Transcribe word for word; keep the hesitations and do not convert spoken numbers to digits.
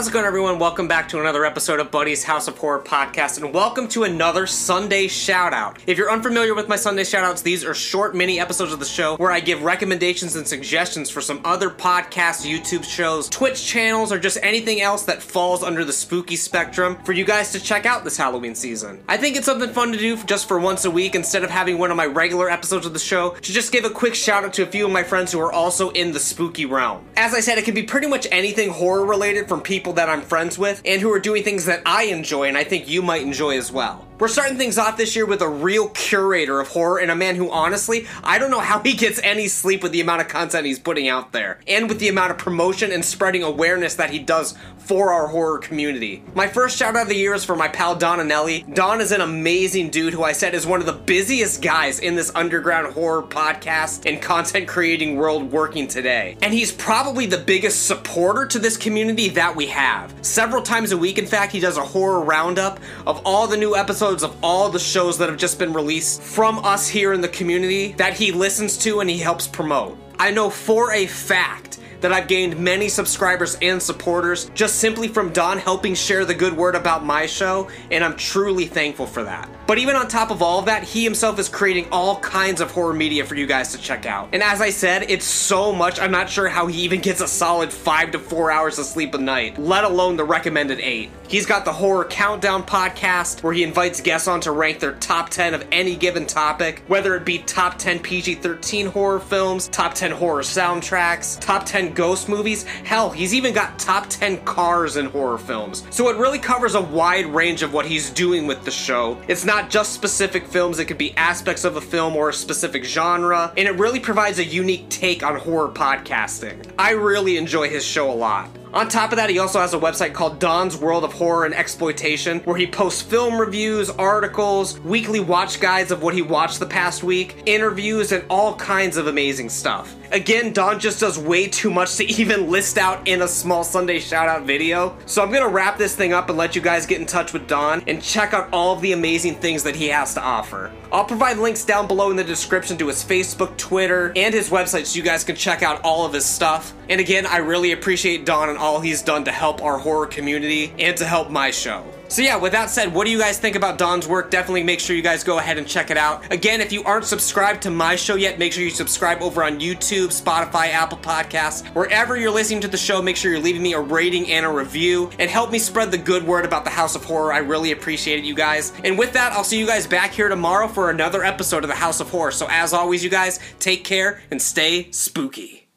How's it going, everyone? Welcome back to another episode of Buddy's House of Horror Podcast, and welcome to another Sunday Shoutout. If you're unfamiliar with my Sunday Shoutouts, these are short mini episodes of the show where I give recommendations and suggestions for some other podcasts, YouTube shows, Twitch channels, or just anything else that falls under the spooky spectrum for you guys to check out this Halloween season. I think it's something fun to do just for once a week instead of having one of my regular episodes of the show to just give a quick shout out to a few of my friends who are also in the spooky realm. As I said, it can be pretty much anything horror related from people that I'm friends with and who are doing things that I enjoy and I think you might enjoy as well. We're starting things off this year with a real curator of horror and a man who, honestly, I don't know how he gets any sleep with the amount of content he's putting out there and with the amount of promotion and spreading awareness that he does for our horror community. My first shout out of the year is for my pal Don Anelli. Don is an amazing dude who I said is one of the busiest guys in this underground horror podcast and content creating world working today. And he's probably the biggest supporter to this community that we have. Several times a week, in fact, he does a horror roundup of all the new episodes of all the shows that have just been released from us here in the community that he listens to and he helps promote. I know for a fact that I've gained many subscribers and supporters just simply from Don helping share the good word about my show, and I'm truly thankful for that. But even on top of all of that, he himself is creating all kinds of horror media for you guys to check out. And as I said, it's so much, I'm not sure how he even gets a solid five to four hours of sleep a night, let alone the recommended eight. He's got the Horror Countdown Podcast, where he invites guests on to rank their top ten of any given topic, whether it be top ten P G thirteen horror films, top ten horror soundtracks, top ten ghost movies. Hell, he's even got top ten cars in horror films. So it really covers a wide range of what he's doing with the show. It's not just specific films, it could be aspects of a film or a specific genre, and it really provides a unique take on horror podcasting. I really enjoy his show a lot. On top of that, he also has a website called Don's World of Horror and Exploitation, where he posts film reviews, articles, weekly watch guides of what he watched the past week, interviews, and all kinds of amazing stuff. Again, Don just does way too much to even list out in a small Sunday Shoutout video, so I'm gonna wrap this thing up and let you guys get in touch with Don and check out all of the amazing things that he has to offer. I'll provide links down below in the description to his Facebook, Twitter, and his website so you guys can check out all of his stuff. And again, I really appreciate Don and all he's done to help our horror community and to help my show. So yeah, with that said, what do you guys think about Don's work? Definitely make sure you guys go ahead and check it out. Again, if you aren't subscribed to my show yet, make sure you subscribe over on YouTube, Spotify, Apple Podcasts. Wherever you're listening to the show, make sure you're leaving me a rating and a review. And help me spread the good word about the House of Horror. I really appreciate it, you guys. And with that, I'll see you guys back here tomorrow for another episode of the House of Horror. So as always, you guys, take care and stay spooky.